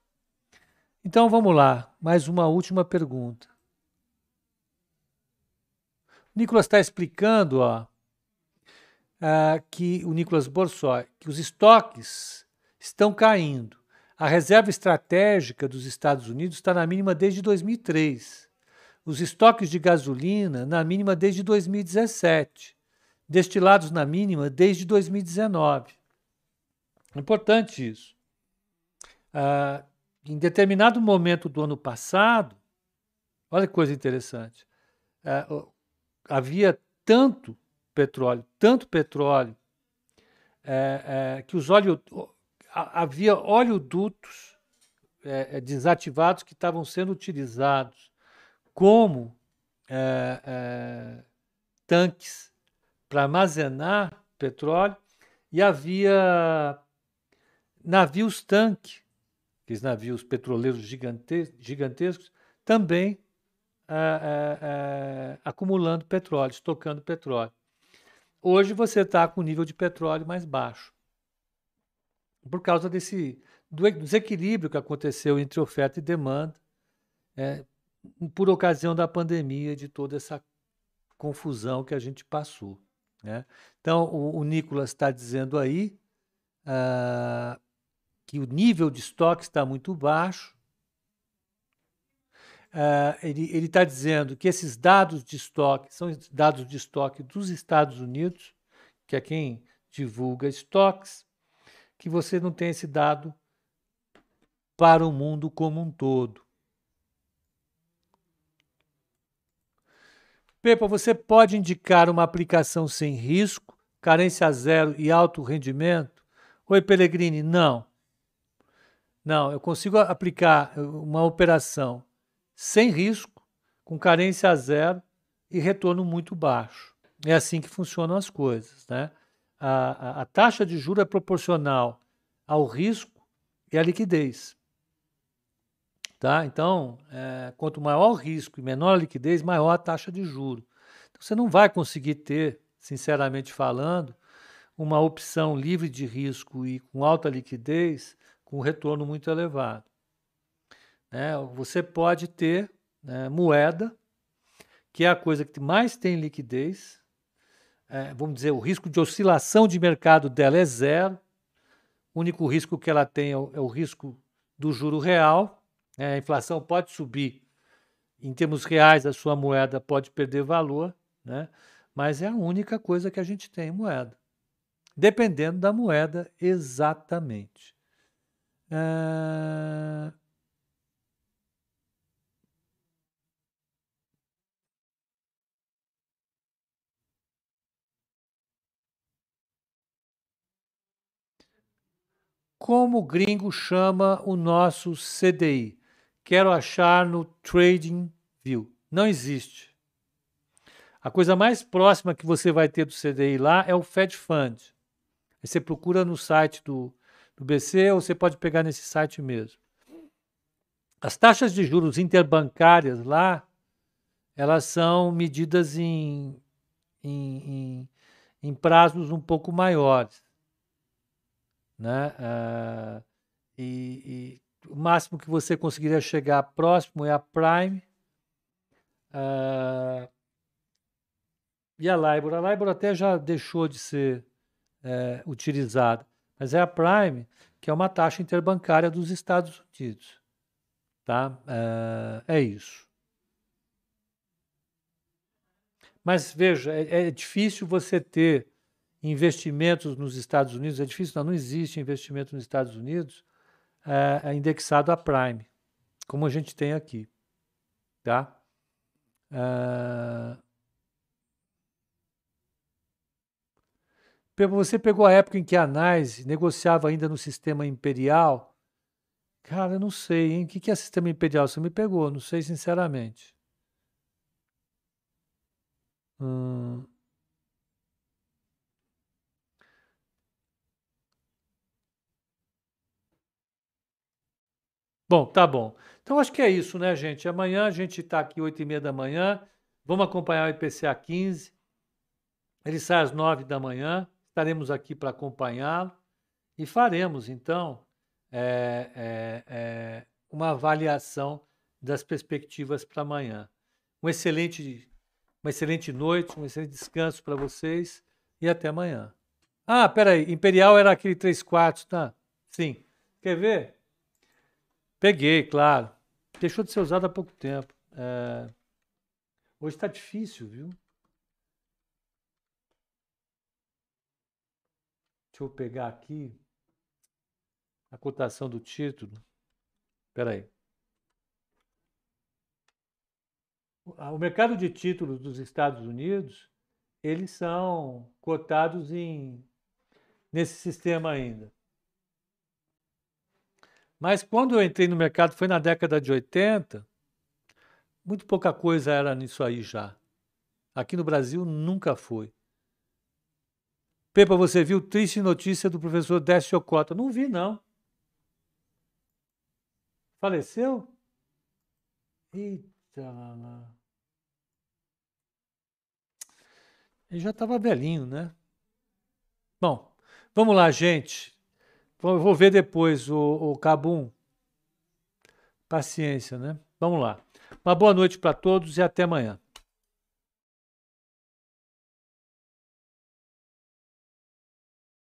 Então vamos lá. Mais uma última pergunta. O Nicolas está explicando, ó, Uh, que o Nicolas Borsoi, que os estoques estão caindo. A reserva estratégica dos Estados Unidos está na mínima desde dois mil e três. Os estoques de gasolina na mínima desde dois mil e dezessete. Destilados na mínima desde dois mil e dezenove. Importante isso. Uh, em determinado momento do ano passado, olha que coisa interessante, uh, havia tanto petróleo, tanto petróleo, é, é, que os óleo, havia oleodutos é, desativados que estavam sendo utilizados como é, é, tanques para armazenar petróleo, e havia navios-tanque, aqueles navios petroleiros gigantes, gigantescos, também é, é, acumulando petróleo, estocando petróleo. Hoje você está com um nível de petróleo mais baixo, por causa desse desequilíbrio que aconteceu entre oferta e demanda, é, por ocasião da pandemia, de toda essa confusão que a gente passou, né? Então, o, o Nicolas está dizendo aí ah, que o nível de estoque está muito baixo. Uh, ele está dizendo que esses dados de estoque são dados de estoque dos Estados Unidos, que é quem divulga estoques, que você não tem esse dado para o mundo como um todo. Pepa, você pode indicar uma aplicação sem risco, carência zero e alto rendimento? Oi, Pellegrini, não. Não, eu consigo aplicar uma operação sem risco, com carência a zero e retorno muito baixo. É assim que funcionam as coisas, né? A, a, a taxa de juros é proporcional ao risco e à liquidez, tá? Então, é, quanto maior o risco e menor a liquidez, maior a taxa de juros. Então, você não vai conseguir ter, sinceramente falando, uma opção livre de risco e com alta liquidez, com retorno muito elevado. né? Você pode ter, né, moeda, que é a coisa que mais tem liquidez, é, vamos dizer, o risco de oscilação de mercado dela é zero, o único risco que ela tem é o, é o risco do juro real, né? A inflação pode subir, em termos reais a sua moeda pode perder valor, né? Mas é a única coisa que a gente tem, moeda. Dependendo da moeda, exatamente. É... Como o gringo chama o nosso C D I? Quero achar no TradingView. Não existe. A coisa mais próxima que você vai ter do C D I lá é o Fed Fund. Aí você procura no site do, do B C, ou você pode pegar nesse site mesmo. As taxas de juros interbancárias lá, elas são medidas em, em, em, em prazos um pouco maiores, né? Ah, e, e o máximo que você conseguiria chegar próximo é a Prime. Ah, E a Libor? A Libor até já deixou de ser é, utilizada, mas é a Prime, que é uma taxa interbancária dos Estados Unidos. Tá? É, é isso. Mas veja, é, é difícil você ter investimentos nos Estados Unidos, é difícil, não, não existe investimento nos Estados Unidos é, indexado a Prime, como a gente tem aqui. Tá? É... Você pegou a época em que a análise negociava ainda no sistema imperial? Cara, eu não sei, hein? O que é sistema imperial? Você me pegou, não sei sinceramente. Hum. Bom, tá bom. Então acho que é isso, né, gente? Amanhã a gente está aqui oito e meia da manhã. Vamos acompanhar o I P C A quinze. Ele sai às nove da manhã. Estaremos aqui para acompanhá-lo e faremos, então, é, é, é, uma avaliação das perspectivas para amanhã. Um excelente, uma excelente noite, um excelente descanso para vocês e até amanhã. Ah, peraí, Imperial era aquele três quartos, tá? Sim. Quer ver? Peguei, claro. Deixou de ser usado há pouco tempo. É... Hoje está difícil, viu? Deixa eu pegar aqui a cotação do título. Espera aí. O mercado de títulos dos Estados Unidos, eles são cotados em, nesse sistema ainda. Mas quando eu entrei no mercado, foi na década de oitenta, muito pouca coisa era nisso aí já. Aqui no Brasil nunca foi. Pepa, você viu triste notícia do professor Décio Cota? Não vi, não. Faleceu? Eita, lá. Ele já estava velhinho, né? Bom, vamos lá, gente. Eu vou ver depois o, o Cabum. Paciência, né? Vamos lá. Uma boa noite para todos e até amanhã.